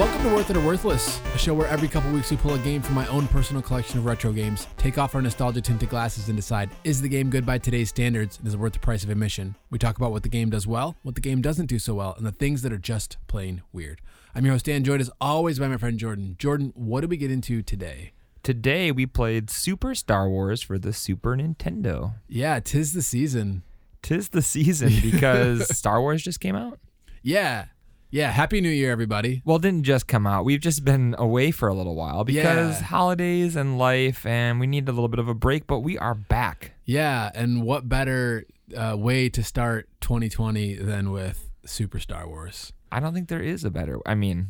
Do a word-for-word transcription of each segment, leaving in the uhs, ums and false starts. Welcome to Worth It or Worthless, a show where every couple weeks we pull a game from my own personal collection of retro games, take off our nostalgia tinted glasses and decide, is the game good by today's standards and is it worth the price of admission? We talk about what the game does well, what the game doesn't do so well, and the things that are just plain weird. I'm your host Dan, joined as always by my friend Jordan. Jordan, what did we get into today? Today we played Super Star Wars for the Super Nintendo. Yeah, tis the season. Tis the season because Star Wars just came out? Yeah. Yeah, Happy New Year, everybody. Well, it didn't just come out. We've just been away for a little while because yeah. holidays and life, and we need a little bit of a break, but we are back. Yeah, and what better uh, way to start twenty twenty than with Super Star Wars? I don't think there is a better. I mean,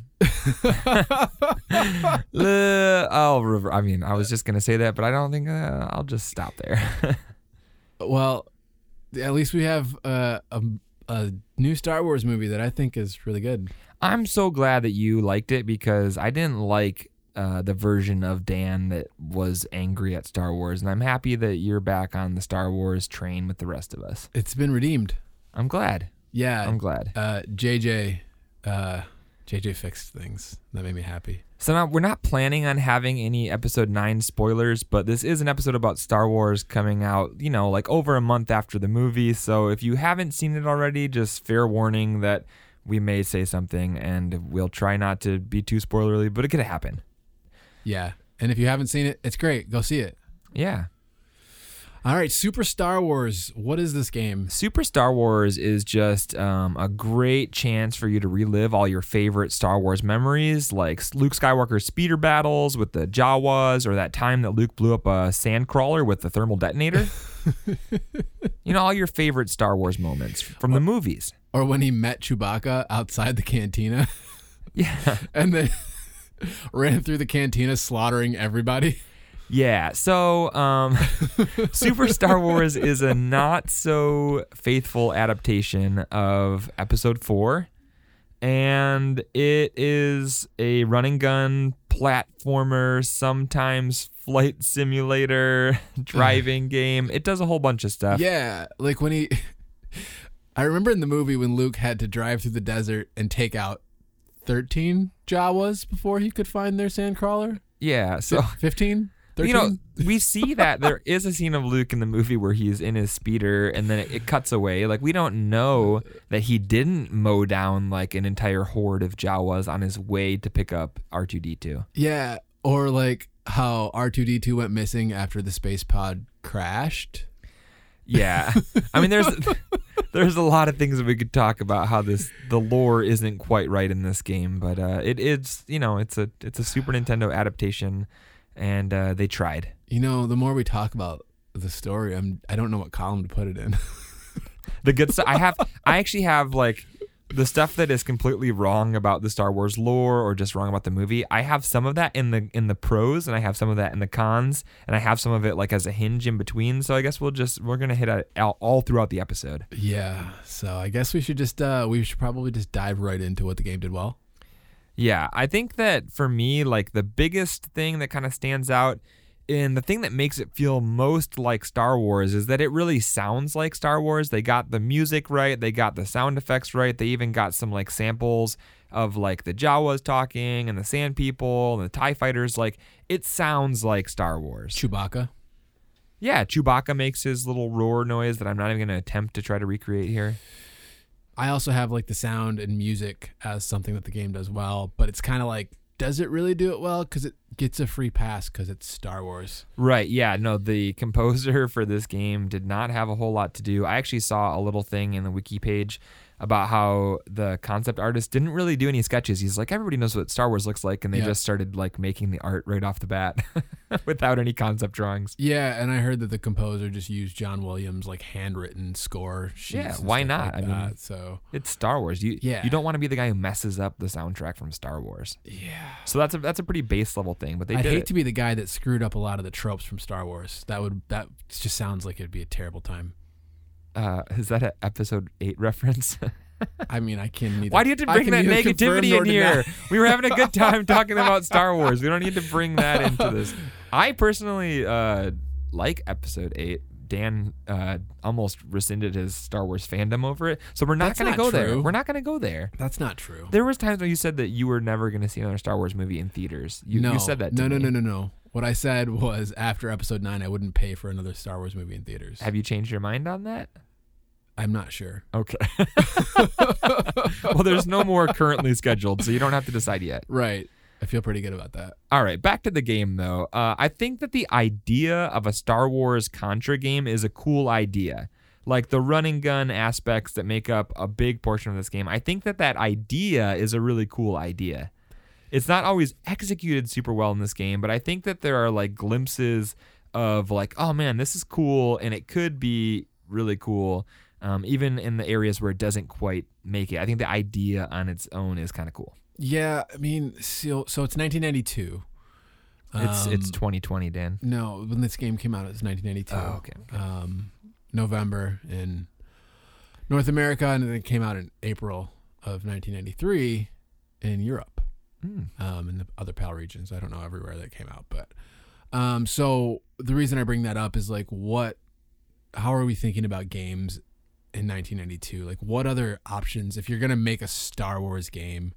I'll rever- I mean, I was just going to say that, but I don't think uh, I'll just stop there. Well, at least we have uh, a... a new Star Wars movie that I think is really good. I'm so glad that you liked it because I didn't like uh, the version of Dan that was angry at Star Wars, and I'm happy that you're back on the Star Wars train with the rest of us. It's been redeemed. I'm glad. Yeah. I'm glad. Uh, J J, uh, J J fixed things. That made me happy. So now we're not planning on having any episode nine spoilers, but this is an episode about Star Wars coming out, you know, like over a month after the movie. So if you haven't seen it already, just fair warning that we may say something and we'll try not to be too spoilerly, but it could happen. Yeah. And if you haven't seen it, it's great. Go see it. Yeah. All right, Super Star Wars. What is this game? Super Star Wars is just um, a great chance for you to relive all your favorite Star Wars memories, like Luke Skywalker's speeder battles with the Jawas, or that time that Luke blew up a sand crawler with the thermal detonator. You know, all your favorite Star Wars moments from or, the movies. Or when he met Chewbacca outside the cantina. Yeah. And then ran through the cantina slaughtering everybody. Yeah, so um, Super Star Wars is a not-so-faithful adaptation of Episode four, and it is a run-and-gun platformer, sometimes flight simulator, driving game. It does a whole bunch of stuff. Yeah, like when he... I remember in the movie when Luke had to drive through the desert and take out thirteen Jawas before he could find their sandcrawler. Yeah, so... fifteen? You know, we see that there is a scene of Luke in the movie where he's in his speeder and then it, it cuts away. Like, we don't know that he didn't mow down, like, an entire horde of Jawas on his way to pick up R two D two. Yeah, or, like, how R two D two went missing after the space pod crashed. Yeah. I mean, there's there's a lot of things that we could talk about how this the lore isn't quite right in this game. But uh, it is, you know, it's a it's a Super Nintendo adaptation. And uh, they tried. You know, the more we talk about the story, I'm I don't know what column to put it in. The good stuff I have. I actually have like the stuff that is completely wrong about the Star Wars lore or just wrong about the movie. I have some of that in the in the pros, and I have some of that in the cons, and I have some of it like as a hinge in between. So I guess we'll just we're gonna hit it all, all throughout the episode. Yeah. So I guess we should just uh, we should probably just dive right into what the game did well. Yeah, I think that for me, like the biggest thing that kind of stands out and the thing that makes it feel most like Star Wars is that it really sounds like Star Wars. They got the music right. They got the sound effects right. They even got some like samples of like the Jawas talking and the Sand People and the TIE Fighters. Like it sounds like Star Wars. Chewbacca. Yeah, Chewbacca makes his little roar noise that I'm not even going to attempt to try to recreate here. I also have like the sound and music as something that the game does well, but it's kind of like, does it really do it well? Because it gets a free pass because it's Star Wars. Right. Yeah. No, the composer for this game did not have a whole lot to do. I actually saw a little thing in the wiki page about how the concept artist didn't really do any sketches. He's like, everybody knows what Star Wars looks like. And they yeah. just started like making the art right off the bat without any concept drawings. Yeah. And I heard that the composer just used John Williams' like handwritten score sheets. Yeah. Why not? Like I that, mean, so it's Star Wars. You, yeah. you don't want to be the guy who messes up the soundtrack from Star Wars. Yeah. So that's a, that's a pretty base level thing, but they I'd did hate it. to be the guy that screwed up a lot of the tropes from Star Wars. That would, that just sounds like it'd be a terrible time. Uh, is that an episode eight reference? I mean, I can't either. Why do you have to bring that negativity in here? We were having a good time talking about Star Wars. We don't need to bring that into this. I personally uh, like episode eight Dan uh, almost rescinded his Star Wars fandom over it. So we're not going to go true. there. We're not going to go there. That's not true. There was times when you said that you were never going to see another Star Wars movie in theaters. You, no. you said that to no, me. No, no, no, no, no. What I said was after Episode nine, I wouldn't pay for another Star Wars movie in theaters. Have you changed your mind on that? I'm not sure. Okay. Well, there's no more currently scheduled, so you don't have to decide yet. Right. I feel pretty good about that. All right, back to the game, though. Uh, I think that the idea of a Star Wars Contra game is a cool idea. Like the run and gun aspects that make up a big portion of this game. I think that that idea is a really cool idea. It's not always executed super well in this game, but I think that there are like glimpses of like, oh, man, this is cool, and it could be really cool, um, even in the areas where it doesn't quite make it. I think the idea on its own is kind of cool. Yeah, I mean, so, so it's nineteen ninety-two. Um, it's it's twenty twenty, Dan. No, when this game came out, it was nineteen ninety-two. Oh, okay. okay. Um, November in North America, and then it came out in April of nineteen ninety-three in Europe mm. um, and the other PAL regions. I don't know everywhere that came out. But um, so the reason I bring that up is, like, what, how are we thinking about games in nineteen ninety-two? Like, what other options, if you're going to make a Star Wars game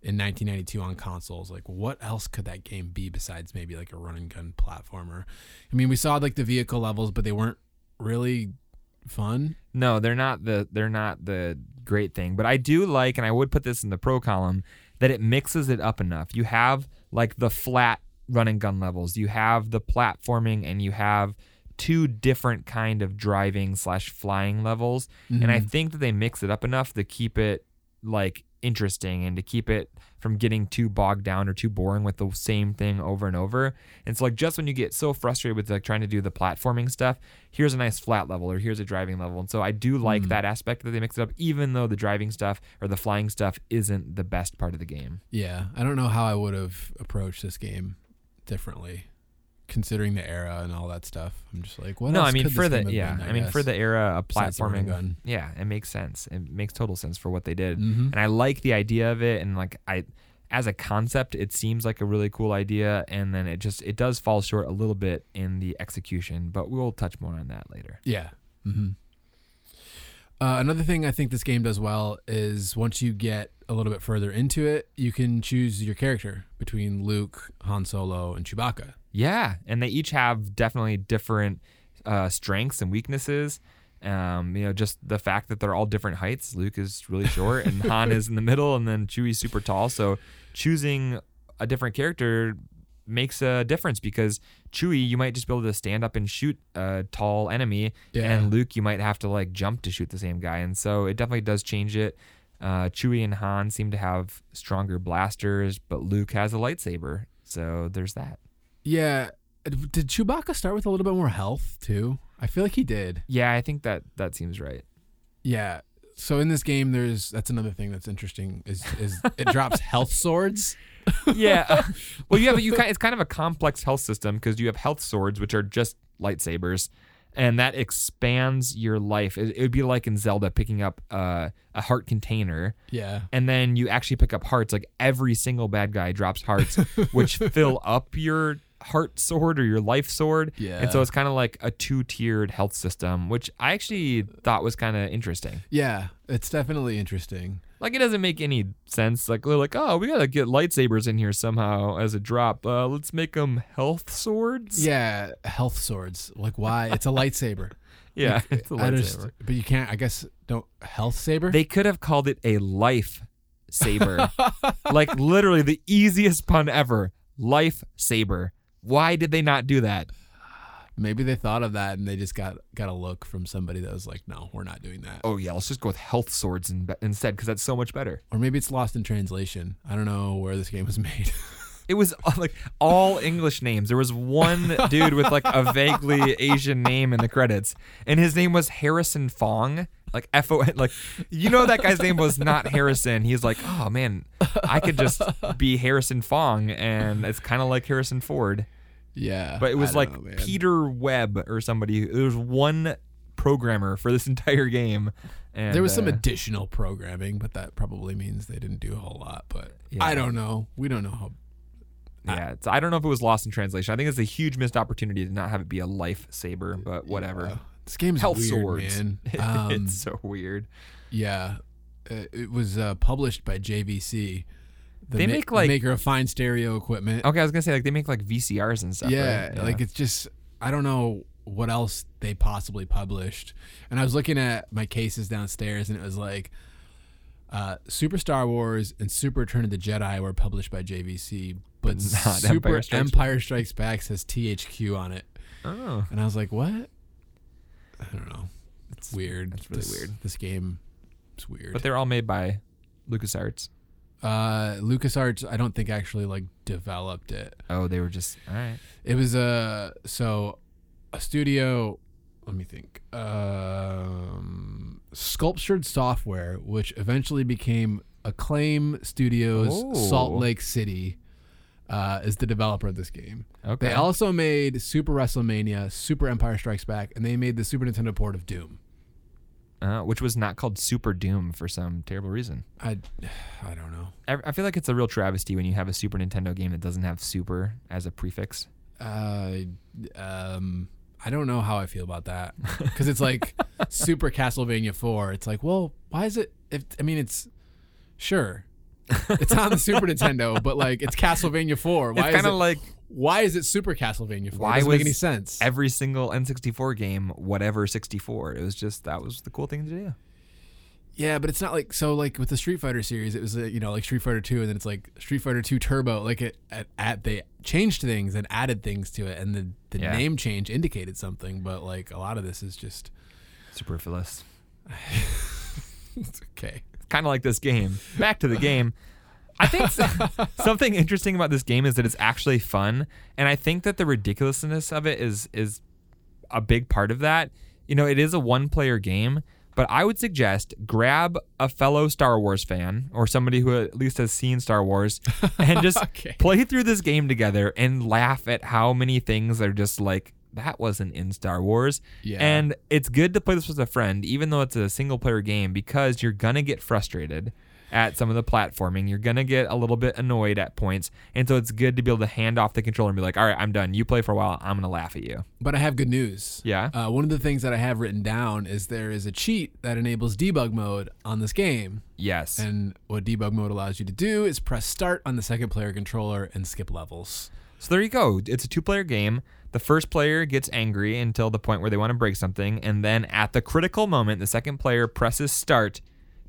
in nineteen ninety-two on consoles, like what else could that game be besides maybe like a run and gun platformer? I mean, we saw like the vehicle levels, but they weren't really fun. No, they're not the they're not the great thing. But I do like, and I would put this in the pro column, that it mixes it up enough. You have like the flat run and gun levels, you have the platforming, and you have two different kind of driving slash flying levels. Mm-hmm. And I think that they mix it up enough to keep it like interesting and to keep it from getting too bogged down or too boring with the same thing over and over. And so like just when you get so frustrated with like trying to do the platforming stuff, here's a nice flat level or here's a driving level. And so I do like mm. that aspect that they mix it up, even though the driving stuff or the flying stuff isn't the best part of the game. Yeah. I don't know how I would have approached this game differently, considering the era and all that stuff. I'm just like, what no, else I mean, could for this the, yeah, been, I, I mean, guess. For the era of platforming, gun. Yeah, it makes sense. It makes total sense for what they did. Mm-hmm. And I like the idea of it. And like I, as a concept, it seems like a really cool idea. And then it just, it does fall short a little bit in the execution, but we'll touch more on that later. Yeah. Mm-hmm. Uh, another thing I think this game does well is once you get a little bit further into it, you can choose your character between Luke, Han Solo, and Chewbacca. Yeah, and they each have definitely different uh, strengths and weaknesses. Um, you know, just the fact that they're all different heights. Luke is really short, and Han is in the middle, and then Chewie's super tall. So choosing a different character makes a difference because Chewie, you might just be able to stand up and shoot a tall enemy, yeah. and Luke, you might have to like jump to shoot the same guy. And so it definitely does change it. Uh, Chewie and Han seem to have stronger blasters, but Luke has a lightsaber, so there's that. Yeah. Did Chewbacca start with a little bit more health, too? I feel like he did. Yeah, I think that that seems right. Yeah. So in this game, there's that's another thing that's interesting is is it drops health swords. Yeah. Well, you have you it's kind of a complex health system because you have health swords, which are just lightsabers, and that expands your life. It, it would be like in Zelda picking up uh, a heart container. Yeah. And then you actually pick up hearts. Like every single bad guy drops hearts, which fill up your heart sword or your life sword. Yeah. And so it's kind of like a two-tiered health system, which I actually thought was kind of interesting. Yeah, it's definitely interesting. Like it doesn't make any sense. Like they're like, oh, we gotta get lightsabers in here somehow as a drop. Uh, let's make them health swords. Yeah, health swords. Like why? It's a lightsaber. Yeah, like, it's a lightsaber. Just, but you can't. I guess don't health saber. They could have called it a life saber. Like literally the easiest pun ever. Life saber. Why did they not do that? Maybe they thought of that and they just got, got a look from somebody that was like, no, we're not doing that. Oh, yeah, let's just go with health swords in, instead because that's so much better. Or maybe it's lost in translation. I don't know where this game was made. It was like all English names. There was one dude with like a vaguely Asian name in the credits, and his name was Harrison Fong. Like F O N, like, you know, that guy's name was not Harrison. He's like, oh, man, I could just be Harrison Fong, and it's kind of like Harrison Ford. Yeah. But it was like know, Peter Webb or somebody. There was one programmer for this entire game. And there was uh, some additional programming, but that probably means they didn't do a whole lot. But yeah. I don't know. We don't know how Yeah, it's, I don't know if it was lost in translation. I think it's a huge missed opportunity to not have it be a lifesaver, but whatever. Yeah. This game's Health weird, swords. man. Um, it's so weird. Yeah. It was uh, published by J V C. The they ma- make like maker of fine stereo equipment. Okay, I was gonna say like they make like V C Rs and stuff. Yeah, right? yeah, like it's just I don't know what else they possibly published. And I was looking at my cases downstairs, and it was like uh, Super Star Wars and Super Return of the Jedi were published by J V C, but, but Super Empire Strikes, Empire Strikes Back says T H Q on it. Oh, and I was like, what? I don't know. It's weird. It's really this, weird. This game is weird. But they're all made by LucasArts. Uh, LucasArts, I don't think actually like developed it. Oh, they were just all right. It was a uh, so a studio. Let me think. Um, Sculptured Software, which eventually became Acclaim Studios, oh. Salt Lake City, uh, is the developer of this game. Okay. They also made Super WrestleMania, Super Empire Strikes Back, and they made the Super Nintendo port of Doom. Uh, which was not called Super Doom for some terrible reason. I, I don't know. I, I feel like it's a real travesty when you have a Super Nintendo game that doesn't have Super as a prefix. Uh, um, I don't know how I feel about that. Because it's like Super Castlevania four. It's like, well, why is it? If I mean, it's sure. It's on the Super Nintendo, but like it's Castlevania four. Why it's kind of it, like. Why is it Super Castlevania four? Why doesn't make any sense? Every single N sixty-four game, whatever sixty-four. It was just, that was the cool thing to do. Yeah, but it's not like, so like with the Street Fighter series, it was, you know, like Street Fighter two, and then it's like Street Fighter two Turbo. Like it, at, at they changed things and added things to it, and the, the yeah. name change indicated something, but like a lot of this is just superfluous. It's okay. Kind of like this game. Back to the game. I think so, something interesting about this game is that it's actually fun, and I think that the ridiculousness of it is is a big part of that. You know, it is a one-player game, but I would suggest grab a fellow Star Wars fan or somebody who at least has seen Star Wars and just okay. play through this game together and laugh at how many things are just like, that wasn't in Star Wars. Yeah. And it's good to play this with a friend, even though it's a single-player game, because you're going to get frustrated at some of the platforming. You're going to get a little bit annoyed at points. And so it's good to be able to hand off the controller and be like, all right, I'm done. You play for a while. I'm going to laugh at you. But I have good news. Yeah. Uh, one of the things that I have written down is there is a cheat that enables debug mode on this game. Yes. And what debug mode allows you to do is press start on the second player controller and skip levels. So there you go. It's a two-player game. The first player gets angry until the point where they want to break something. And then at the critical moment, the second player presses start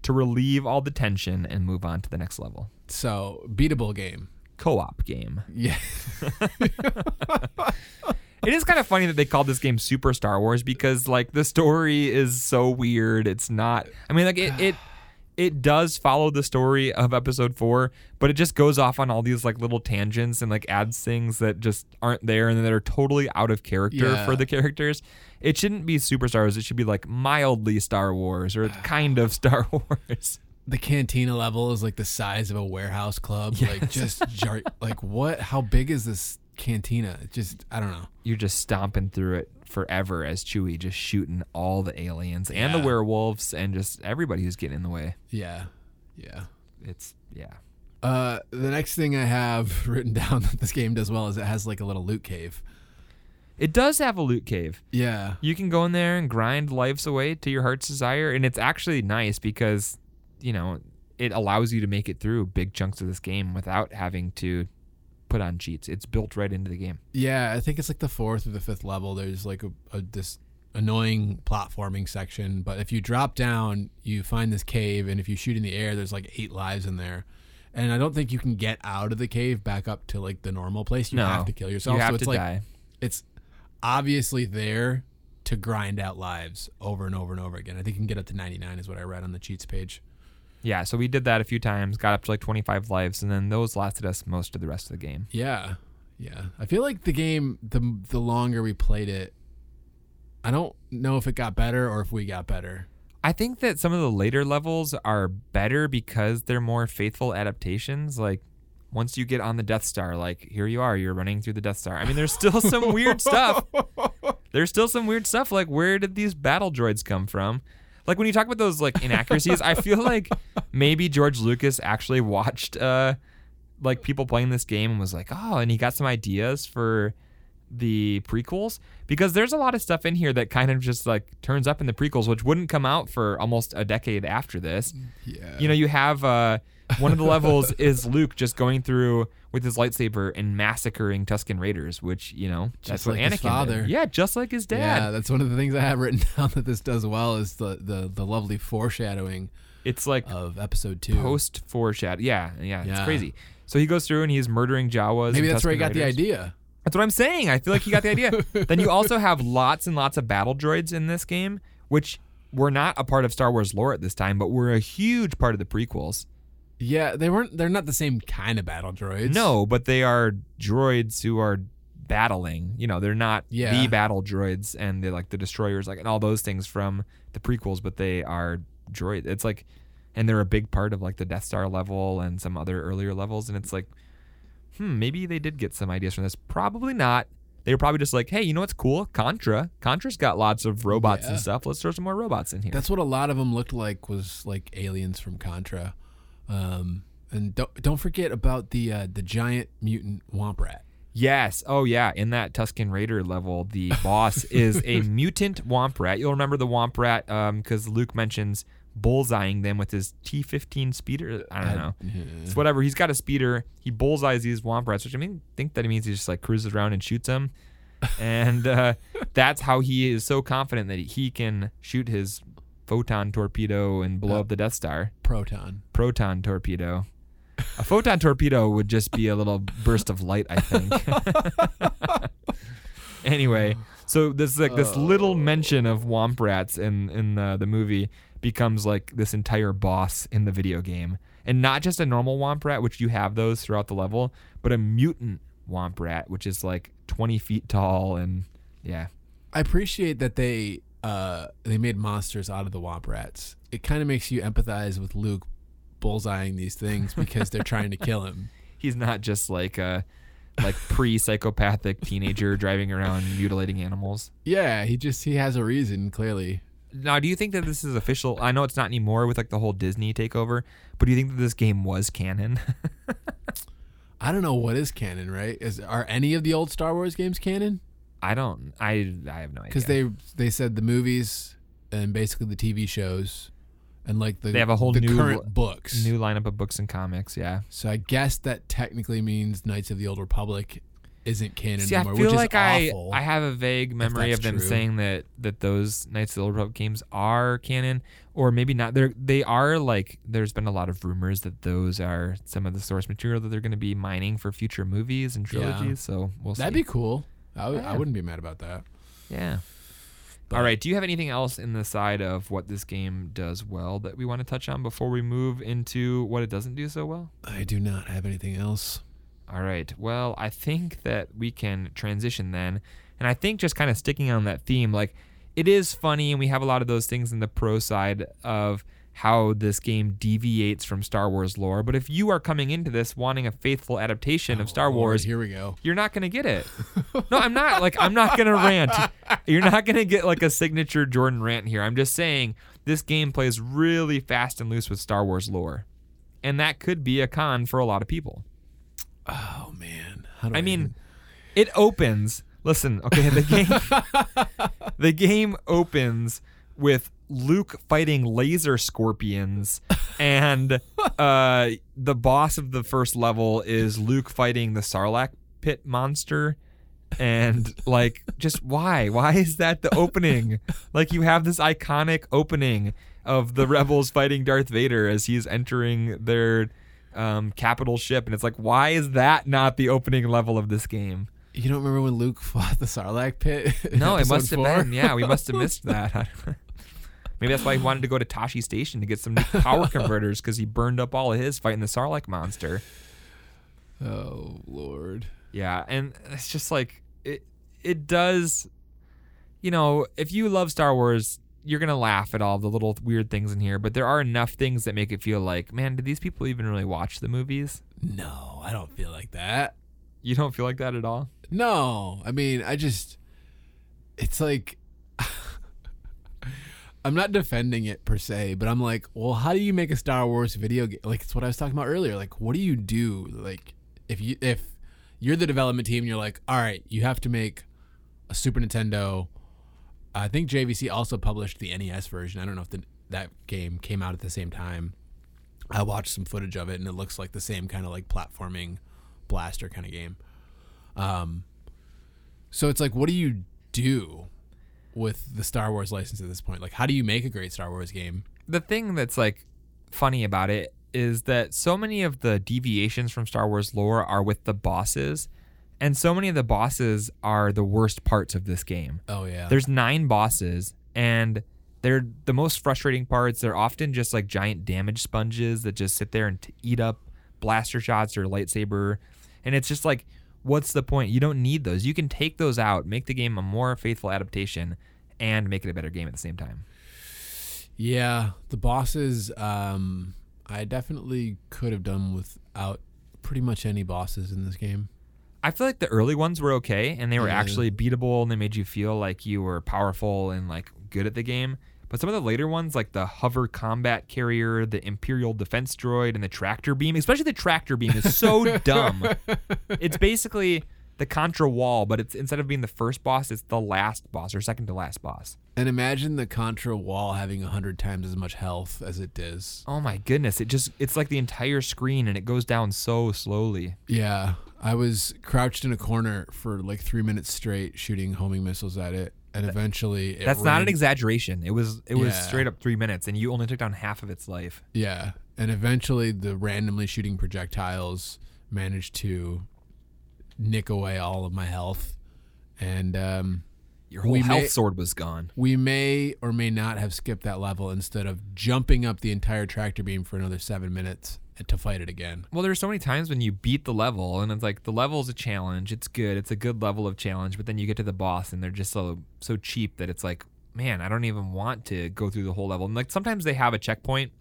to relieve all the tension and move on to the next level. So, beatable game. Co-op game. Yeah. It is kind of funny that they called this game Super Star Wars, because, like, the story is so weird. It's not... I mean, like, it... it It does follow the story of episode four, but it just goes off on all these like little tangents and like adds things that just aren't there and that are totally out of character yeah. for the characters. It shouldn't be Super Star Wars. It should be like mildly Star Wars or kind of Star Wars. The cantina level is like the size of a warehouse club. Yes. Like just jar- like what? How big is this cantina? Just I don't know. You're just stomping through it forever as Chewie, just shooting all the aliens and yeah. the werewolves and just everybody who's getting in the way. Yeah. Yeah. It's, yeah. Uh, the next thing I have written down that this game does well is it has like a little loot cave. It does have a loot cave. Yeah. You can go in there and grind lives away to your heart's desire. And it's actually nice because, you know, it allows you to make it through big chunks of this game without having to put on cheats. It's built right into the game. Yeah, I think it's like the fourth or the fifth level. There's like a, a this annoying platforming section, but if you drop down, you find this cave, and if you shoot in the air, there's like eight lives in there. And I don't think you can get out of the cave back up to like the normal place. You no, have to kill yourself. You have so it's to like die. It's obviously there to grind out lives over and over and over again. I think you can get up to ninety-nine is what I read on the cheats page. Yeah, so we did that a few times, got up to like twenty-five lives, and then those lasted us most of the rest of the game. Yeah, yeah. I feel like the game, the the longer we played it, I don't know if it got better or if we got better. I think that some of the later levels are better because they're more faithful adaptations. Like, once you get on the Death Star, like, here you are, you're running through the Death Star. I mean, there's still some weird stuff. There's still some weird stuff, like, where did these battle droids come from? Like, when you talk about those, like, inaccuracies, I feel like maybe George Lucas actually watched uh, like people playing this game and was like, oh, and he got some ideas for the prequels, because there's a lot of stuff in here that kind of just like turns up in the prequels, which wouldn't come out for almost a decade after this. Yeah. You know, you have uh, one of the levels is Luke just going through with his lightsaber and massacring Tusken Raiders, which, you know, just that's like what Anakin his father did. Yeah, just like his dad. Yeah, that's one of the things I have written down that this does well is the the, the lovely foreshadowing. It's like of episode two, post foreshadow. Yeah, yeah, yeah, it's crazy. So he goes through and he's murdering Jawas. Maybe that's Tusken where he got Raiders. The idea. That's what I'm saying. I feel like he got the idea. Then you also have lots and lots of battle droids in this game, which were not a part of Star Wars lore at this time, but were a huge part of the prequels. Yeah, they weren't. They're not the same kind of battle droids. No, but they are droids who are battling. You know, they're not yeah. the battle droids and they're like the destroyers, like and all those things from the prequels, but they are droid. It's like, and they're a big part of like the Death Star level and some other earlier levels, and it's like, hmm, maybe they did get some ideas from this. Probably not. They were probably just like, hey, you know what's cool? Contra. Contra's got lots of robots yeah. and stuff. Let's throw some more robots in here. That's what a lot of them looked like, was like aliens from Contra. Um, and don't don't forget about the uh, the giant mutant womp rat. Yes. Oh, yeah. In that Tusken Raider level, the boss is a mutant womp rat. You'll remember the womp rat because um, Luke mentions bullseyeing them with his T fifteen speeder. I don't know. I, yeah. It's whatever. He's got a speeder. He bullseyes these womp rats, which I mean, think that it means he just like cruises around and shoots them. And uh, that's how he is so confident that he can shoot his photon torpedo and blow uh, up the Death Star. Proton. Proton torpedo. A photon torpedo would just be a little burst of light, I think. Anyway, so this like this little mention of womp rats in in the, the movie becomes like this entire boss in the video game, and not just a normal womp rat, which you have those throughout the level, but a mutant womp rat, which is like twenty feet tall, and yeah. I appreciate that they uh, they made monsters out of the womp rats. It kind of makes you empathize with Luke bullseyeing these things because they're trying to kill him. He's not just like a like pre-psychopathic teenager driving around mutilating animals. Yeah, he just he has a reason, clearly. Now, do you think that this is official? I know it's not anymore with like the whole Disney takeover, but do you think that this game was canon? I don't know what is canon, right? Is are any of the old Star Wars games canon? I don't. I I have no idea. Because they they said the movies and basically the T V shows. And like the, they have a whole the new current books, new lineup of books and comics. Yeah. So I guess that technically means Knights of the Old Republic isn't canon See, anymore. I feel which like is I, awful I have a vague memory of them true. saying that, that those Knights of the Old Republic games are canon, or maybe not. They're they are like there's been a lot of rumors that those are some of the source material that they're going to be mining for future movies and trilogies. Yeah. So we'll see. That'd be cool. I, w- yeah. I wouldn't be mad about that. Yeah. But. All right. Do you have anything else in the side of what this game does well that we want to touch on before we move into what it doesn't do so well? I do not have anything else. All right. Well, I think that we can transition then. And I think just kind of sticking on that theme, like it is funny and we have a lot of those things in the pro side of how this game deviates from Star Wars lore. But if you are coming into this wanting a faithful adaptation oh, of Star Wars, here we go. You're not going to get it. No, I'm not. Like, I'm not going to rant. You're not going to get like a signature Jordan rant here. I'm just saying this game plays really fast and loose with Star Wars lore. And that could be a con for a lot of people. Oh, man. How do I, I mean, even... it opens. Listen, okay, the game, the game opens with Luke fighting laser scorpions, and uh, the boss of the first level is Luke fighting the Sarlacc pit monster, and like, just why? Why is that the opening? Like, you have this iconic opening of the rebels fighting Darth Vader as he's entering their um, capital ship, and it's like, why is that not the opening level of this game? You don't remember when Luke fought the Sarlacc pit? No, it must have been. Yeah, we must have missed that. Maybe that's why he wanted to go to Tashi Station to get some new power converters, because he burned up all of his fighting the Sarlacc monster. Oh, Lord. Yeah, and it's just like, it it does, you know, if you love Star Wars, you're going to laugh at all the little weird things in here, but there are enough things that make it feel like, man, did these people even really watch the movies? No, I don't feel like that. You don't feel like that at all? No. I mean, I just, it's like... I'm not defending it per se, but I'm like, well, how do you make a Star Wars video game? Like, it's what I was talking about earlier. Like, what do you do? Like, if you if you're the development team, you're like, all right, you have to make a Super Nintendo. I think J V C also published the N E S version. I don't know if the, that game came out at the same time. I watched some footage of it, and it looks like the same kind of like platforming blaster kind of game. Um, so it's like, what do you do with the Star Wars license at this point? Like, how do you make a great Star Wars game? The thing that's like funny about it is that so many of the deviations from Star Wars lore are with the bosses, and so many of the bosses are the worst parts of this game. Oh yeah. There's nine bosses, and they're the most frustrating parts. They're often just like giant damage sponges that just sit there and t- eat up blaster shots or lightsaber. And it's just like, what's the point? You don't need those. You can take those out, make the game a more faithful adaptation, and make it a better game at the same time. Yeah, the bosses, um, I definitely could have done without pretty much any bosses in this game. I feel like the early ones were okay, and they were yeah. actually beatable, and they made you feel like you were powerful and like good at the game. But some of the later ones, like the hover combat carrier, the Imperial defense droid, and the tractor beam, especially the tractor beam, is so dumb. It's basically the Contra wall, but it's instead of being the first boss, it's the last boss or second to last boss. And imagine the Contra wall having one hundred times as much health as it does. Oh my goodness. It just it's like the entire screen, and it goes down so slowly. Yeah. I was crouched in a corner for like three minutes straight shooting homing missiles at it. And eventually it That's ran. Not an exaggeration. It was it was yeah. straight up three minutes, and you only took down half of its life. Yeah. And eventually the randomly shooting projectiles managed to nick away all of my health. And um, your whole health may, sword was gone. We may or may not have skipped that level instead of jumping up the entire tractor beam for another seven minutes to fight it again. Well, there's so many times when you beat the level, and it's like the level's a challenge. It's good. It's a good level of challenge, but then you get to the boss, and they're just so so cheap that it's like, man, I don't even want to go through the whole level. And like sometimes they have a checkpoint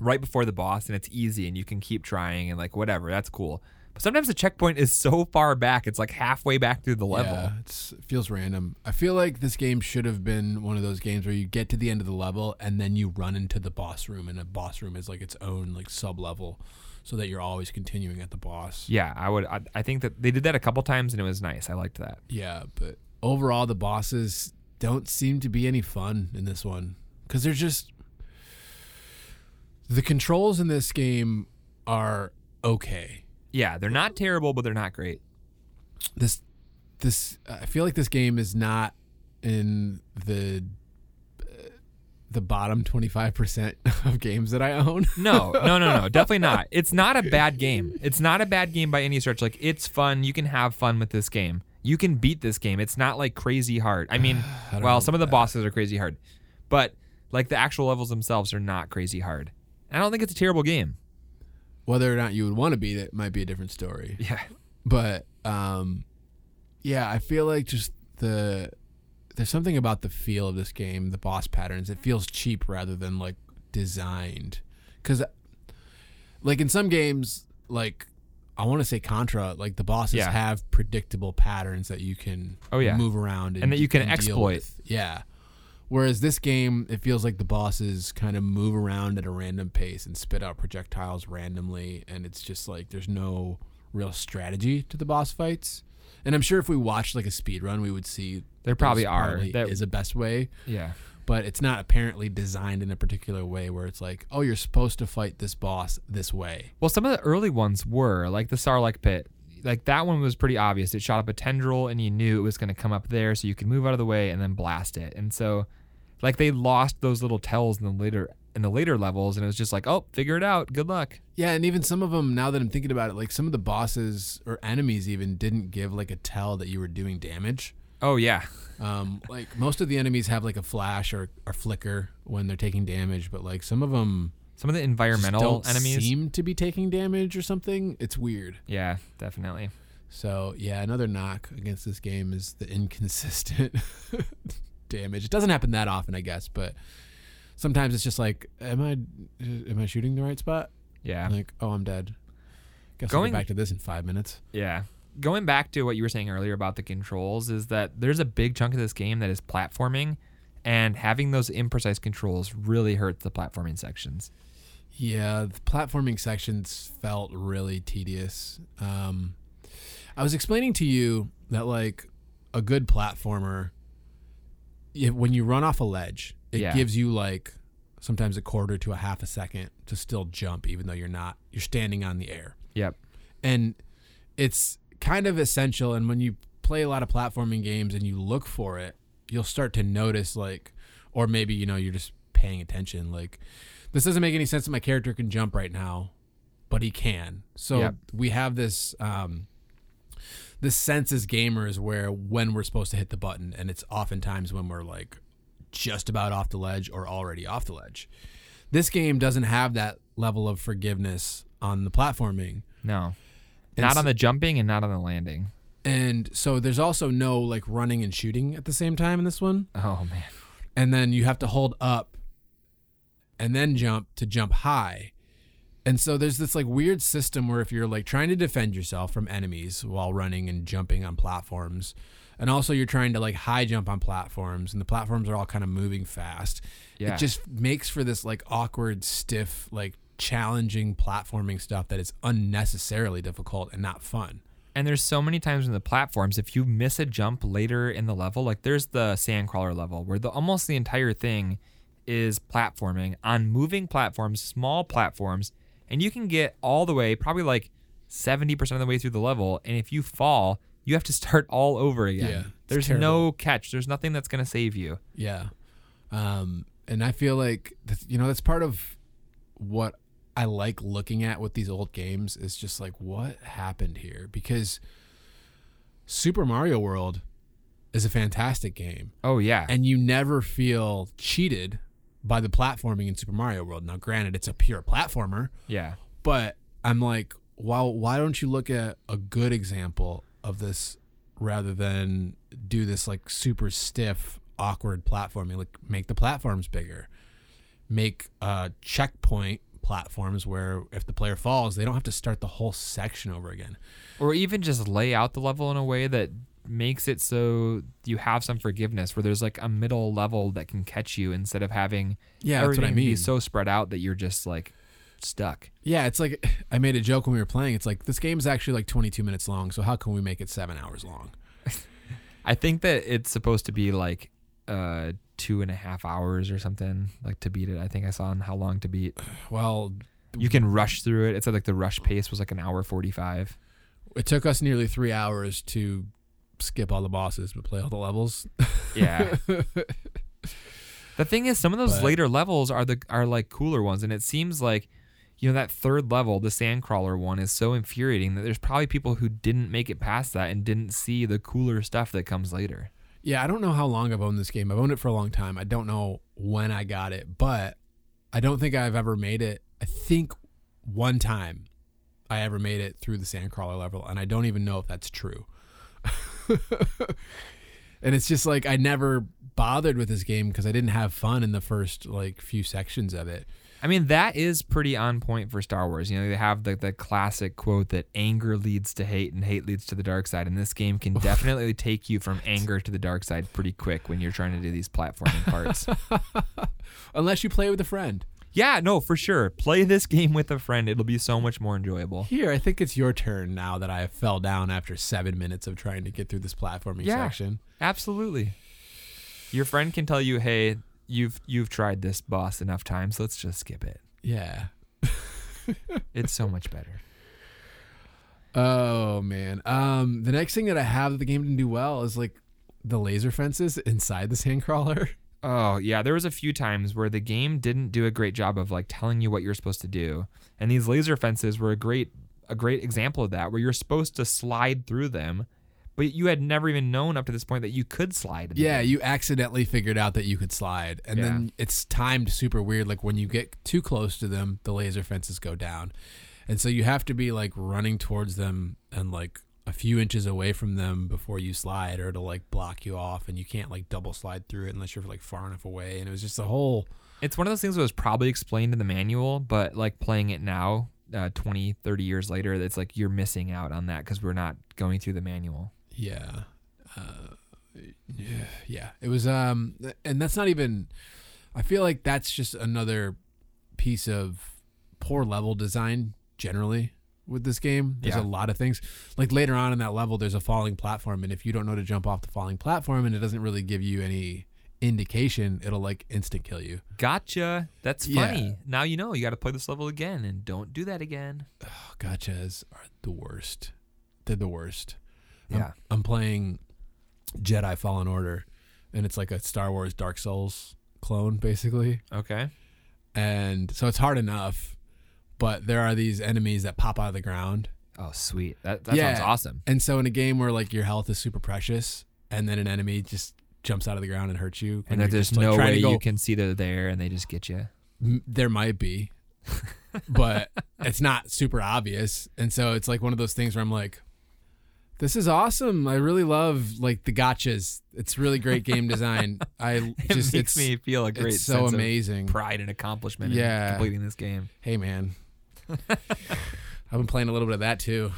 right before the boss, and it's easy, and you can keep trying, and like whatever, that's cool. But sometimes the checkpoint is so far back, it's like halfway back through the level. Yeah, it's, it feels random. I feel like this game should have been one of those games where you get to the end of the level, and then you run into the boss room, and a boss room is like its own like sub level, so that you're always continuing at the boss. Yeah, I would. I, I think that they did that a couple times, and it was nice. I liked that. Yeah, but overall, the bosses don't seem to be any fun in this one, because they're just... The controls in this game are okay. Yeah, they're not terrible, but they're not great. This, this, I feel like this game is not in the uh, the bottom twenty-five percent of games that I own. No, no, no, no, definitely not. It's not a bad game. It's not a bad game by any stretch. Like, it's fun. You can have fun with this game. You can beat this game. It's not like crazy hard. I mean, I well, some of the that. bosses are crazy hard, but like the actual levels themselves are not crazy hard. I don't think it's a terrible game. Whether or not you would want to beat it might be a different story. Yeah. But, um, yeah, I feel like just the... There's something about the feel of this game, the boss patterns. It feels cheap rather than, like, designed. Because, like, in some games, like, I want to say Contra, like, the bosses yeah. have predictable patterns that you can oh, yeah. move around. And, and that you can exploit. Yeah. Whereas this game, it feels like the bosses kind of move around at a random pace and spit out projectiles randomly, and it's just like there's no real strategy to the boss fights. And I'm sure if we watched like a speed run, we would see there probably are probably that is the best way. Yeah, but it's not apparently designed in a particular way where it's like, oh, you're supposed to fight this boss this way. Well, some of the early ones were like the Sarlacc pit. Like that one was pretty obvious. It shot up a tendril, and you knew it was going to come up there, so you could move out of the way and then blast it. And so, like, they lost those little tells in the later in the later levels, and it was just like, oh, figure it out. Good luck. Yeah, and even some of them, now that I'm thinking about it, like some of the bosses or enemies even didn't give like a tell that you were doing damage. Oh yeah. um, like most of the enemies have like a flash or, or flicker when they're taking damage, but like some of them, some of the environmental enemies seem to be taking damage or something. It's weird. Yeah, definitely. So, yeah, another knock against this game is the inconsistent damage. It doesn't happen that often, I guess, but sometimes it's just like, am I am I shooting the right spot? Yeah. Like, oh, I'm dead. Guess I'll get back to this in five minutes. Yeah. Going back to what you were saying earlier about the controls is that there's a big chunk of this game that is platforming, and having those imprecise controls really hurts the platforming sections. Yeah, the platforming sections felt really tedious. Um, I was explaining to you that, like, a good platformer, if, when you run off a ledge, it yeah. gives you, like, sometimes a quarter to a half a second to still jump, even though you're not, you're standing on the air. Yep. And it's kind of essential. And when you play a lot of platforming games and you look for it, you'll start to notice, like, or maybe, you know, you're just paying attention, like, this doesn't make any sense that my character can jump right now, but he can. So yep. we have this um, this sense as gamers where when we're supposed to hit the button, and it's oftentimes when we're, like, just about off the ledge or already off the ledge. This game doesn't have that level of forgiveness on the platforming. No. Not so, on the jumping and not on the landing. And so there's also no, like, running and shooting at the same time in this one. Oh, man. And then you have to hold up and then jump to jump high. And so there's this, like, weird system where if you're, like, trying to defend yourself from enemies while running and jumping on platforms, and also you're trying to, like, high jump on platforms, and the platforms are all kind of moving fast. Yeah. It just makes for this, like, awkward, stiff, like, challenging platforming stuff that is unnecessarily difficult and not fun. And there's so many times in the platforms, if you miss a jump later in the level, like, there's the sandcrawler level where the almost the entire thing is platforming on moving platforms, small platforms, and you can get all the way, probably like seventy percent of the way through the level, and if you fall, you have to start all over again. Yeah, there's terrible. No catch. There's nothing that's going to save you. Yeah. Um, and I feel like, you know, that's part of what I like looking at with these old games is just like, what happened here? Because Super Mario World is a fantastic game. Oh, yeah. And you never feel cheated by the platforming in Super Mario World. Now, granted, it's a pure platformer. Yeah. But I'm like, wow, why don't you look at a good example of this rather than do this, like, super stiff, awkward platforming? Like, make the platforms bigger. Make uh, checkpoint platforms where if the player falls, they don't have to start the whole section over again. Or even just lay out the level in a way that makes it so you have some forgiveness where there's, like, a middle level that can catch you instead of having yeah, everything that's what I mean. Be so spread out that you're just, like, stuck. Yeah, it's like I made a joke when we were playing. It's like, this game is actually, like, twenty-two minutes long, so how can we make it seven hours long? I think that it's supposed to be, like, uh, two and a half hours or something, like, to beat it. I think I saw on How Long to Beat. Well, you can rush through it. It said, like, the rush pace was, like, an hour forty-five. It took us nearly three hours to skip all the bosses but play all the levels. Yeah. The thing is, some of those but, later levels are the are like cooler ones, and it seems like, you know, that third level, the sandcrawler one, is so infuriating that there's probably people who didn't make it past that and didn't see the cooler stuff that comes later. Yeah, I don't know how long I've owned this game. I've owned it for a long time. I don't know when I got it, but I don't think I've ever made it. I think one time I ever made it through the sandcrawler level, and I don't even know if that's true. And it's just like, I never bothered with this game because I didn't have fun in the first, like, few sections of it. I mean, that is pretty on point for Star Wars. You know, they have the, the classic quote that anger leads to hate and hate leads to the dark side, and this game can definitely take you from anger to the dark side pretty quick when you're trying to do these platforming parts. Unless you play with a friend. Yeah, no, for sure. Play this game with a friend. It'll be so much more enjoyable. Here, I think it's your turn now that I fell down after seven minutes of trying to get through this platforming yeah, section. Absolutely. Your friend can tell you, hey, you've you've tried this boss enough times. Let's just skip it. Yeah. It's so much better. Oh, man. Um, the next thing that I have that the game didn't do well is, like, the laser fences inside the sandcrawler. Oh, yeah. There was a few times where the game didn't do a great job of, like, telling you what you're supposed to do. And these laser fences were a great a great example of that, where you're supposed to slide through them, but you had never even known up to this point that you could slide. Yeah, you accidentally figured out that you could slide. And yeah. then it's timed super weird. Like, when you get too close to them, the laser fences go down. And so you have to be, like, running towards them and, like, a few inches away from them before you slide, or it'll, like, block you off, and you can't, like, double slide through it unless you're, like, far enough away. And it was just a whole... It's one of those things that was probably explained in the manual, but, like, playing it now, uh, twenty, thirty years later, it's like, you're missing out on that because we're not going through the manual. Yeah. Uh, yeah. yeah, it was. Um, and that's not even. I feel like that's just another piece of poor level design generally with this game. There's yeah. a lot of things. Like later on in that level, there's a falling platform, and if you don't know to jump off the falling platform, and it doesn't really give you any indication, it'll like instant kill you. Gotcha. That's funny. Yeah. Now you know you got to play this level again, and don't do that again. Oh, gotchas are the worst. They're the worst. Yeah. I'm, I'm playing Jedi Fallen Order, and it's like a Star Wars Dark Souls clone, basically. Okay. And so it's hard enough, but there are these enemies that pop out of the ground. Oh, sweet. That, that yeah. sounds awesome. And so in a game where like your health is super precious, and then an enemy just jumps out of the ground and hurts you, and that there's just, no like, way go, you can see they're there, and they just get you. M- there might be, but it's not super obvious. And so it's like one of those things where I'm like, this is awesome. I really love like the gotchas. It's really great game design. I just it makes it's, me feel a great it's so sense amazing. Of pride and accomplishment yeah. in completing this game. Hey man. I've been playing a little bit of that too.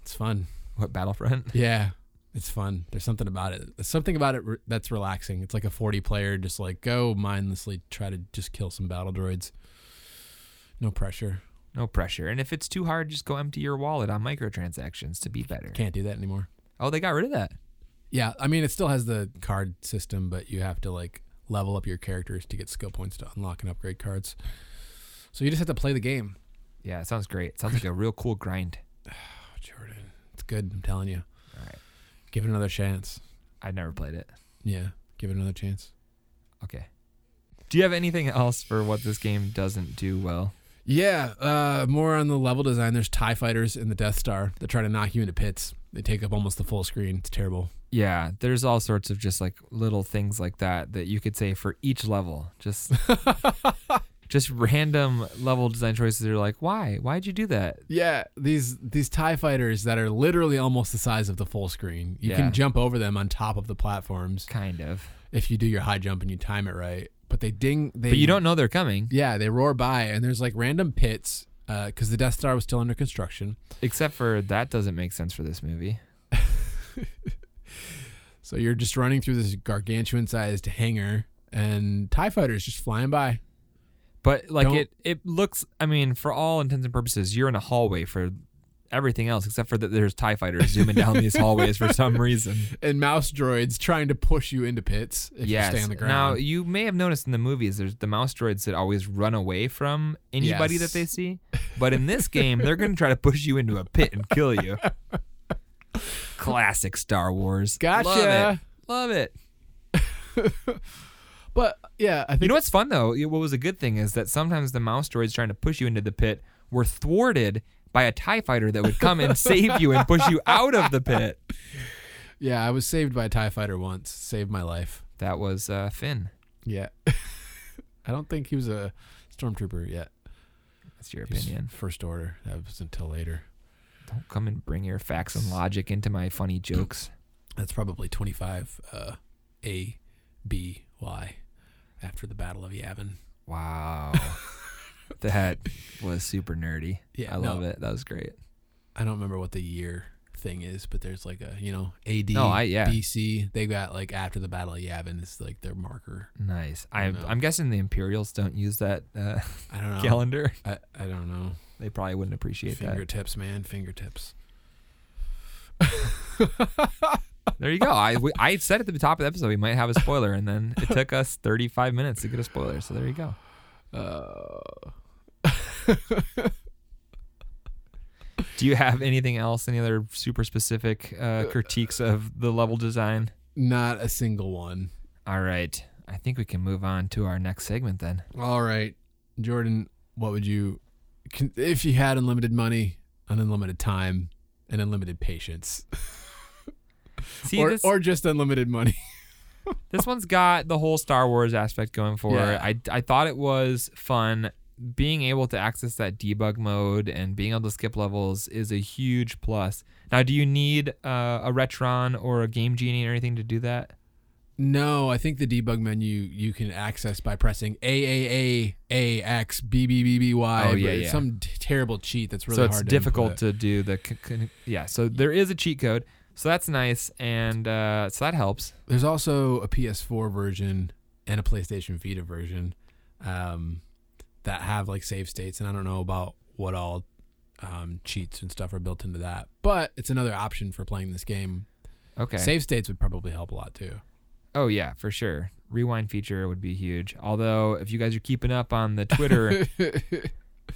It's fun. What, Battlefront? Yeah. It's fun. There's something about it. There's something about it re- that's relaxing. It's like a forty player just like go mindlessly try to just kill some battle droids. No pressure. No pressure. And if it's too hard, just go empty your wallet on microtransactions to be better. Can't do that anymore. Oh, they got rid of that. Yeah. I mean, it still has the card system, but you have to like level up your characters to get skill points to unlock and upgrade cards. So you just have to play the game. Yeah, it sounds great. It sounds like a real cool grind. Oh, Jordan. It's good. I'm telling you. All right. Give it another chance. I never played it. Yeah. Give it another chance. Okay. Do you have anything else for what this game doesn't do well? Yeah, uh, more on the level design. There's TIE Fighters in the Death Star that try to knock you into pits. They take up almost the full screen. It's terrible. Yeah, there's all sorts of just like little things like that that you could say for each level. Just just random level design choices that are like, why? Why'd you do that? Yeah, these these TIE Fighters that are literally almost the size of the full screen. You yeah. can jump over them on top of the platforms. Kind of. If you do your high jump and you time it right. But they ding. They, but you don't know they're coming. Yeah, they roar by, and there's like random pits because uh, the Death Star was still under construction. Except for that doesn't make sense for this movie. So you're just running through this gargantuan-sized hangar, and TIE Fighters just flying by. But like don't, it, it looks. I mean, for all intents and purposes, you're in a hallway for everything else except for that. There's TIE Fighters zooming down these hallways for some reason, and mouse droids trying to push you into pits if yes. you stay on the ground. Now you may have noticed in the movies there's the mouse droids that always run away from anybody yes. that they see, but in this game they're going to try to push you into a pit and kill you. Classic Star Wars. Gotcha. Love it. Love it. But yeah, I think you know what's fun though. What was a good thing is that sometimes the mouse droids trying to push you into the pit were thwarted by a TIE Fighter that would come and save you and push you out of the pit. Yeah, I was saved by a TIE Fighter once. Saved my life. That was uh, Finn. Yeah. I don't think he was a stormtrooper yet. That's your he opinion. First Order. That was until later. Don't come and bring your facts and logic into my funny jokes. That's probably twenty-five uh, A, B, Y after the Battle of Yavin. Wow. That was super nerdy. Yeah, I love no, it. That was great. I don't remember what the year thing is, but there's like a, you know, A D, no, I, yeah. B C. They got like after the Battle of Yavin is like their marker. Nice. I I'm, I'm guessing the Imperials don't use that uh, I don't know. calendar. I, I don't know. They probably wouldn't appreciate fingertips, that. Fingertips, man. Fingertips. There you go. I, we, I said at the top of the episode we might have a spoiler, and then it took us thirty-five minutes to get a spoiler. So there you go. Uh. Do you have anything else? Any other super specific uh, critiques of the level design? Not a single one. All right. I think we can move on to our next segment then. All right. Jordan, what would you, if you had unlimited money, an unlimited time, and unlimited patience, See, or, this- or just unlimited money? This one's got the whole Star Wars aspect going for yeah. it. I, I thought it was fun. Being able to access that debug mode and being able to skip levels is a huge plus. Now, do you need uh, a Retron or a Game Genie or anything to do that? No, I think the debug menu you can access by pressing A A A A X B B B B Y. Oh, yeah, yeah. Some t- terrible cheat that's really so hard to So it's difficult to do. the. C- c- yeah, so there is a cheat code. So that's nice, and uh, so that helps. There's also a P S four version and a PlayStation Vita version um, that have like save states, and I don't know about what all um, cheats and stuff are built into that, but it's another option for playing this game. Okay. Save states would probably help a lot too. Oh yeah, for sure. Rewind feature would be huge. Although if you guys are keeping up on the Twitter,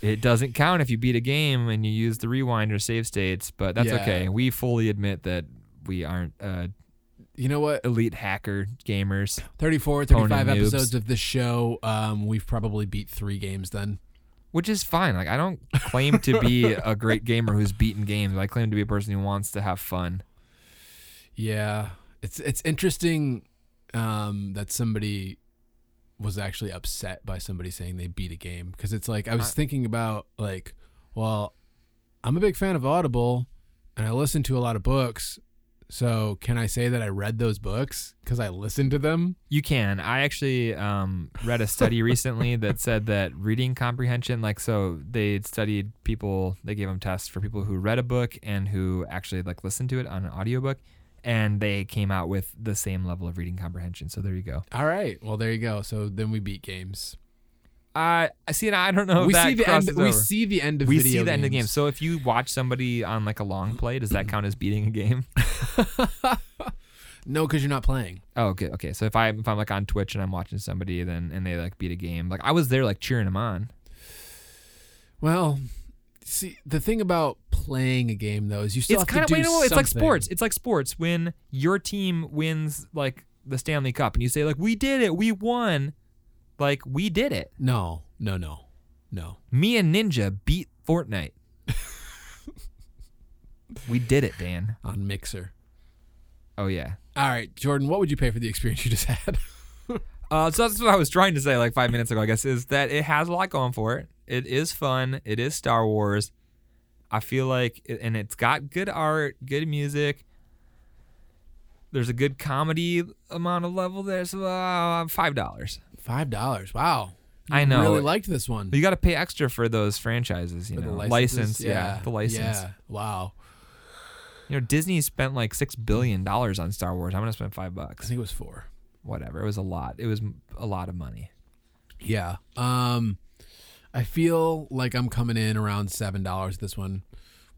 it doesn't count if you beat a game and you use the rewind or save states, but that's yeah. okay. We fully admit that we aren't uh, you know what? Elite hacker gamers. thirty-four, thirty-five episodes noobs. Of this show, um, we've probably beat three games then. Which is fine. Like I don't claim to be a great gamer who's beaten games, but I claim to be a person who wants to have fun. Yeah. It's it's interesting um, that somebody was actually upset by somebody saying they beat a game, because it's like I was thinking about like, well, I'm a big fan of Audible and I listen to a lot of books. So can I say that I read those books because I listened to them? You can. I actually um, read a study recently that said that reading comprehension, like so they studied people, they gave them tests for people who read a book and who actually like listened to it on an audiobook, and they came out with the same level of reading comprehension. So there you go. All right. Well, there you go. So then we beat games. Uh, I see. I don't know. If we that see the end. Over. We see the end of. We video see the games. End of games. So if you watch somebody on like a long play, does that count as beating a game? No, because you're not playing. Oh, okay. Okay. So if I if I'm like on Twitch and I'm watching somebody, then and they like beat a game, like I was there like cheering them on. Well, see the thing about playing a game though is you still it's have kind to of, do no, something. It's like sports. It's like sports when your team wins like the Stanley Cup and you say like we did it, we won. Like, we did it. No, no, no, no. Me and Ninja beat Fortnite. We did it, Dan. On Mixer. Oh, yeah. All right, Jordan, what would you pay for the experience you just had? uh, so that's what I was trying to say like five minutes ago, I guess, is that it has a lot going for it. It is fun. It is Star Wars. I feel like, it, and it's got good art, good music. There's a good comedy amount of level there, so uh, five dollars. Five dollars. Wow. You I know. Really liked this one. You got to pay extra for those franchises, you for know. The license, yeah. yeah. The license. Yeah. Wow. You know, Disney spent like six billion dollars on Star Wars. I'm gonna spend five bucks. I think it was four. Whatever. It was a lot. It was a lot of money. Yeah. Um, I feel like I'm coming in around seven dollars this one,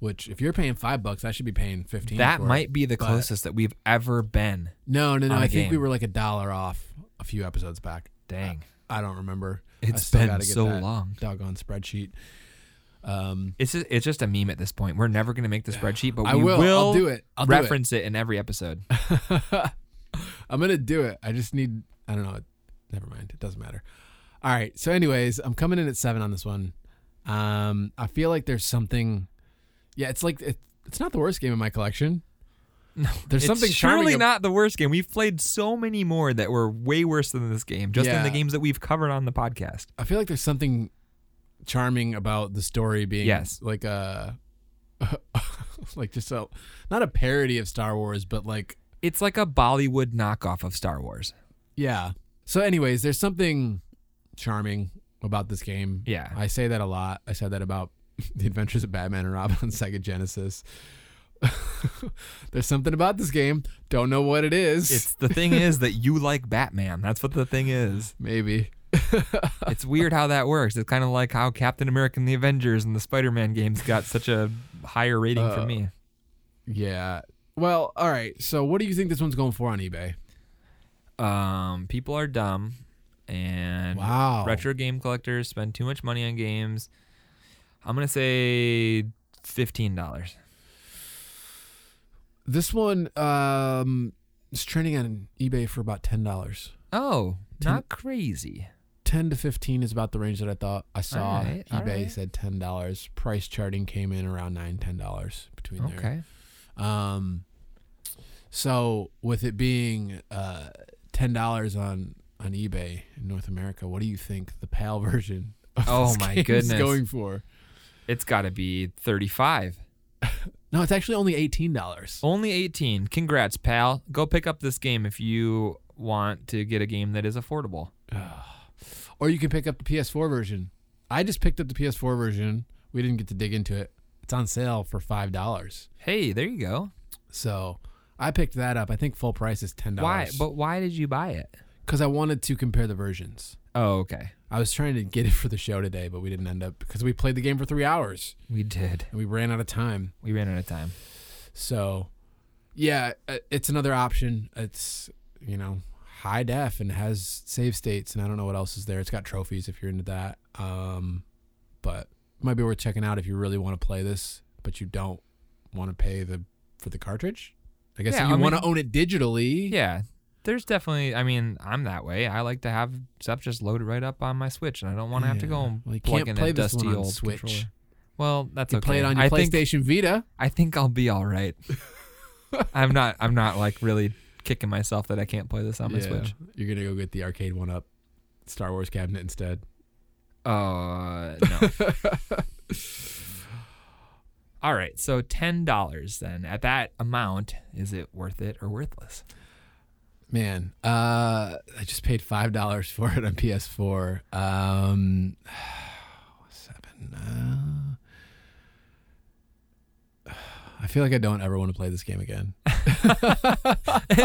which if you're paying five bucks, I should be paying fifteen. That for might it, be the closest that we've ever been. No, no, no. I think game. we were like a dollar off a few episodes back. Dang. I, I don't remember. It's been so long. Doggone spreadsheet. Um, it's just, it's just a meme at this point. We're never going to make the spreadsheet, but we I will, will I'll do it. I'll reference do it. it in every episode. I'm going to do it. I just need, I don't know. Never mind. It doesn't matter. All right. So anyways, I'm coming in at seven on this one. Um, I feel like there's something. Yeah, it's like, it, it's not the worst game in my collection. No, there's it's something surely ab- not the worst game. We've played so many more that were way worse than this game, just yeah. in the games that we've covered on the podcast. I feel like there's something charming about the story being yes. like a, a like just a not a parody of Star Wars, but like it's like a Bollywood knockoff of Star Wars. Yeah. So anyways, there's something charming about this game. Yeah. I say that a lot. I said that about The Adventures of Batman and Robin on Sega Genesis. There's something about this game. Don't know what it is. It's the thing is that you like Batman. That's what the thing is. Maybe. It's weird how that works. It's kind of like how Captain America and the Avengers and the Spider-Man games got such a higher rating uh, for me. Yeah. Well, all right. So what do you think this one's going for on eBay? Um, people are dumb and wow. retro game collectors spend too much money on games. I'm going to say fifteen dollars. This one um, is trending on eBay for about ten dollars. Oh, ten, not crazy. ten to fifteen is about the range that I thought I saw. Right, eBay right. said ten dollars. Price charting came in around nine dollars, ten dollars between there. Okay. Um, so with it being uh, ten dollars on, on eBay in North America, what do you think the PAL version of oh this my game goodness. is going for? It's got to be thirty-five dollars. No, it's actually only eighteen dollars. Only eighteen dollars. Congrats, pal. Go pick up this game if you want to get a game that is affordable. Or you can pick up the P S four version. I just picked up the P S four version. We didn't get to dig into it. It's on sale for five dollars. Hey, there you go. So I picked that up. I think full price is ten dollars. Why? But why did you buy it? Because I wanted to compare the versions. Oh, okay. I was trying to get it for the show today, but we didn't end up because we played the game for three hours. We did. And we ran out of time. We ran out of time. So, yeah, it's another option. It's, you know, high def and has save states, and I don't know what else is there. It's got trophies if you're into that. Um, but it might be worth checking out if you really want to play this, but you don't want to pay the for the cartridge. I guess yeah, you I want mean, to own it digitally. Yeah. There's definitely, I mean, I'm that way. I like to have stuff just loaded right up on my Switch, and I don't want to have yeah. to go and well, you plug can't in play a this dusty one on old Switch. Controller. Well, that's you okay. Play it on your I PlayStation think, Vita. I think I'll be all right. I'm not. I'm not like really kicking myself that I can't play this on my yeah. Switch. You're gonna go get the arcade one up, Star Wars cabinet instead. Uh, no. All right, so ten dollars then. At that amount, is it worth it or worthless? Man, uh, I just paid five dollars for it on P S four. Um, seven, uh, I feel like I don't ever want to play this game again. And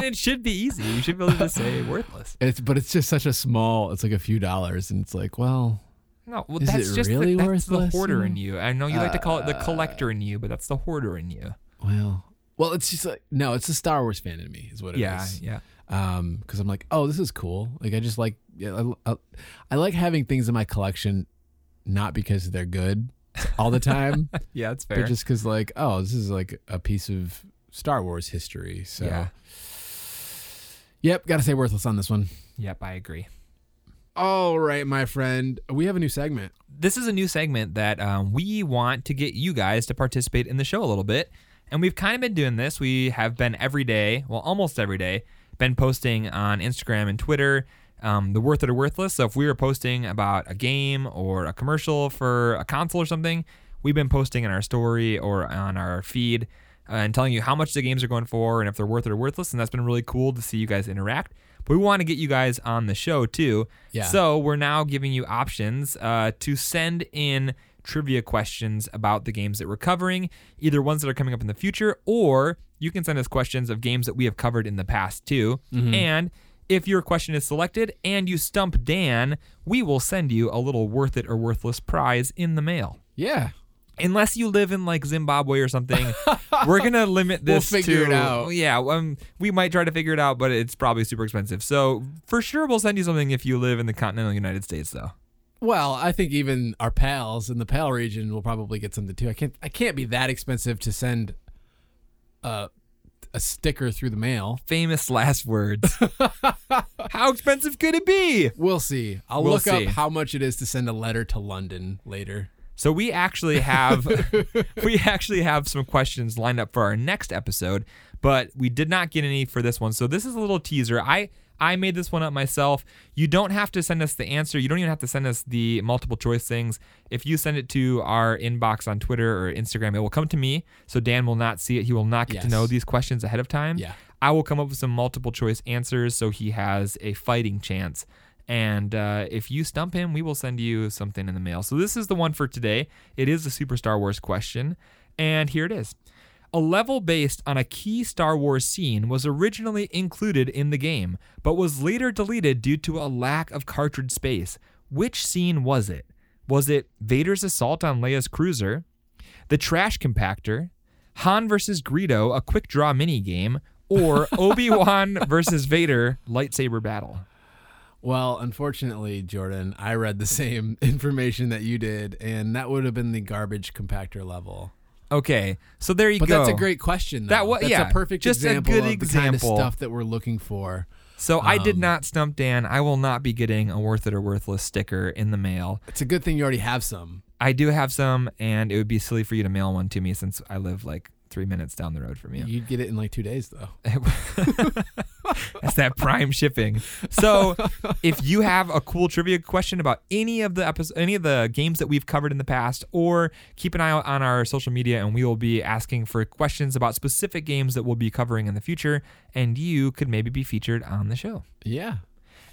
it should be easy. You should be able to say worthless. It's But it's just such a small, it's like a few dollars, and it's like, well... No, well, is that's just really the, that's the hoarder in you. I know you uh, like to call it the collector in you, but that's the hoarder in you. Well, well, it's just like, no, it's the Star Wars fan in me is what it yeah, is. Yeah, yeah. Um, because I'm like, oh, this is cool. Like, I just like, I, I, I like having things in my collection, not because they're good all the time. Yeah, that's fair. But just because like, oh, this is like a piece of Star Wars history. So, yeah. Yep, gotta say worthless on this one. Yep, I agree. All right, my friend, we have a new segment. This is a new segment that um, we want to get you guys to participate in the show a little bit. And we've kind of been doing this. We have been every day, well, almost every day, been posting on Instagram and Twitter um, the worth it or worthless. So if we were posting about a game or a commercial for a console or something, we've been posting in our story or on our feed uh, and telling you how much the games are going for and if they're worth it or worthless. And that's been really cool to see you guys interact. We want to get you guys on the show, too. Yeah. So we're now giving you options uh, to send in trivia questions about the games that we're covering, either ones that are coming up in the future, or you can send us questions of games that we have covered in the past, too. Mm-hmm. And if your question is selected and you stump Dan, we will send you a little worth it or worthless prize in the mail. Yeah. Unless you live in like Zimbabwe or something, we're going to limit this to... We'll figure to, it out. Yeah, um, we might try to figure it out, but it's probably super expensive. So for sure we'll send you something if you live in the continental United States, though. Well, I think even our pals in the PAL region will probably get something, too. I can't I can't be that expensive to send a, a sticker through the mail. Famous last words. How expensive could it be? We'll see. I'll we'll look see. up how much it is to send a letter to London later. So we actually have we actually have some questions lined up for our next episode, but we did not get any for this one. So this is a little teaser. I, I made this one up myself. You don't have to send us the answer. You don't even have to send us the multiple choice things. If you send it to our inbox on Twitter or Instagram, it will come to me. So Dan will not see it. He will not get yes. to know these questions ahead of time. Yeah. I will come up with some multiple choice answers so he has a fighting chance. And uh, if you stump him, we will send you something in the mail. So this is the one for today. It is the Super Star Wars question. And here it is. A level based on a key Star Wars scene was originally included in the game, but was later deleted due to a lack of cartridge space. Which scene was it? Was it Vader's assault on Leia's cruiser, the trash compactor, Han versus Greedo, a quick draw minigame, or Obi-Wan versus Vader, lightsaber battle? Well, unfortunately, Jordan, I read the same information that you did, and that would have been the garbage compactor level. Okay, so there you but go. But that's a great question, though. That w- that's yeah, a perfect just example a good of example. the kind of stuff that we're looking for. So um, I did not stump Dan. I will not be getting a worth it or worthless sticker in the mail. It's a good thing you already have some. I do have some, and it would be silly for you to mail one to me since I live like three minutes down the road from you. You'd get it in like two days, though. That's that prime shipping. So if you have a cool trivia question about any of the episode, any of the games that we've covered in the past, or keep an eye out on our social media, and we will be asking for questions about specific games that we'll be covering in the future, and you could maybe be featured on the show. Yeah.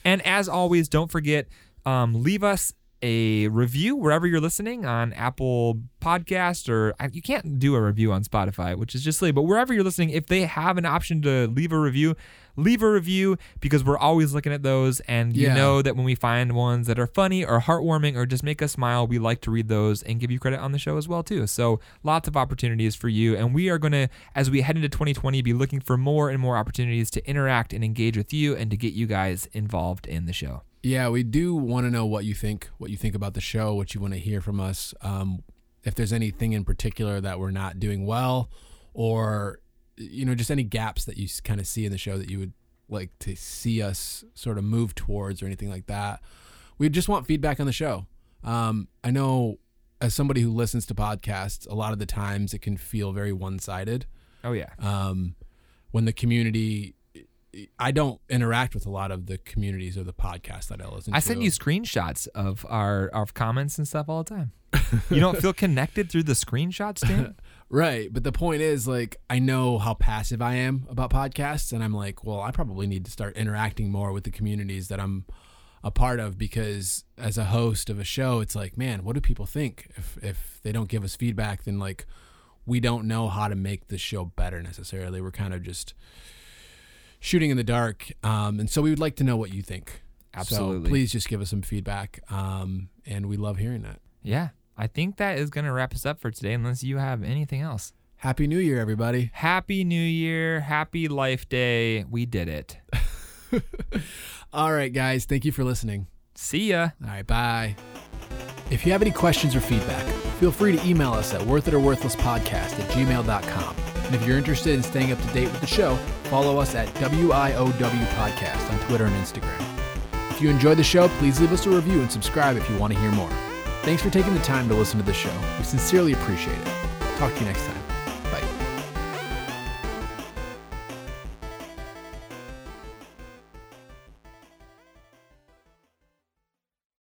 And as always, don't forget, um, leave us a review wherever you're listening, on Apple Podcast, or you can't do a review on Spotify, which is just silly, but wherever you're listening, if they have an option to leave a review, leave a review, because we're always looking at those, and you yeah. know that when we find ones that are funny or heartwarming or just make us smile, we like to read those and give you credit on the show as well too. So lots of opportunities for you, and we are going to, as we head into twenty twenty, be looking for more and more opportunities to interact and engage with you and to get you guys involved in the show. Yeah, we do want to know what you think, what you think about the show, what you want to hear from us. Um, if there's anything in particular that we're not doing well, or, you know, just any gaps that you kind of see in the show that you would like to see us sort of move towards or anything like that. We just want feedback on the show. Um, I know as somebody who listens to podcasts, a lot of the times it can feel very one-sided. Oh, yeah. Um, when the community... I don't interact with a lot of the communities or the podcasts that I listen to. I send you screenshots of our, our comments and stuff all the time. You don't feel connected through the screenshots, Dan? Right. But the point is, like, I know how passive I am about podcasts, and I'm like, well, I probably need to start interacting more with the communities that I'm a part of, because as a host of a show, it's like, man, what do people think? If if they don't give us feedback, then, like, we don't know how to make the show better necessarily. We're kind of just... shooting in the dark, um, and so we would like to know what you think. Absolutely. So please just give us some feedback, um, and we love hearing that. Yeah, I think that is going to wrap us up for today, unless you have anything else. Happy New Year, everybody. Happy New Year. Happy Life Day. We did it. All right, guys. Thank you for listening. See ya. All right, bye. If you have any questions or feedback, feel free to email us at worth it or worthless podcast at gmail dot com. And if you're interested in staying up to date with the show, follow us at W I O W Podcast on Twitter and Instagram. If you enjoyed the show, please leave us a review and subscribe if you want to hear more. Thanks for taking the time to listen to the show. We sincerely appreciate it. Talk to you next time.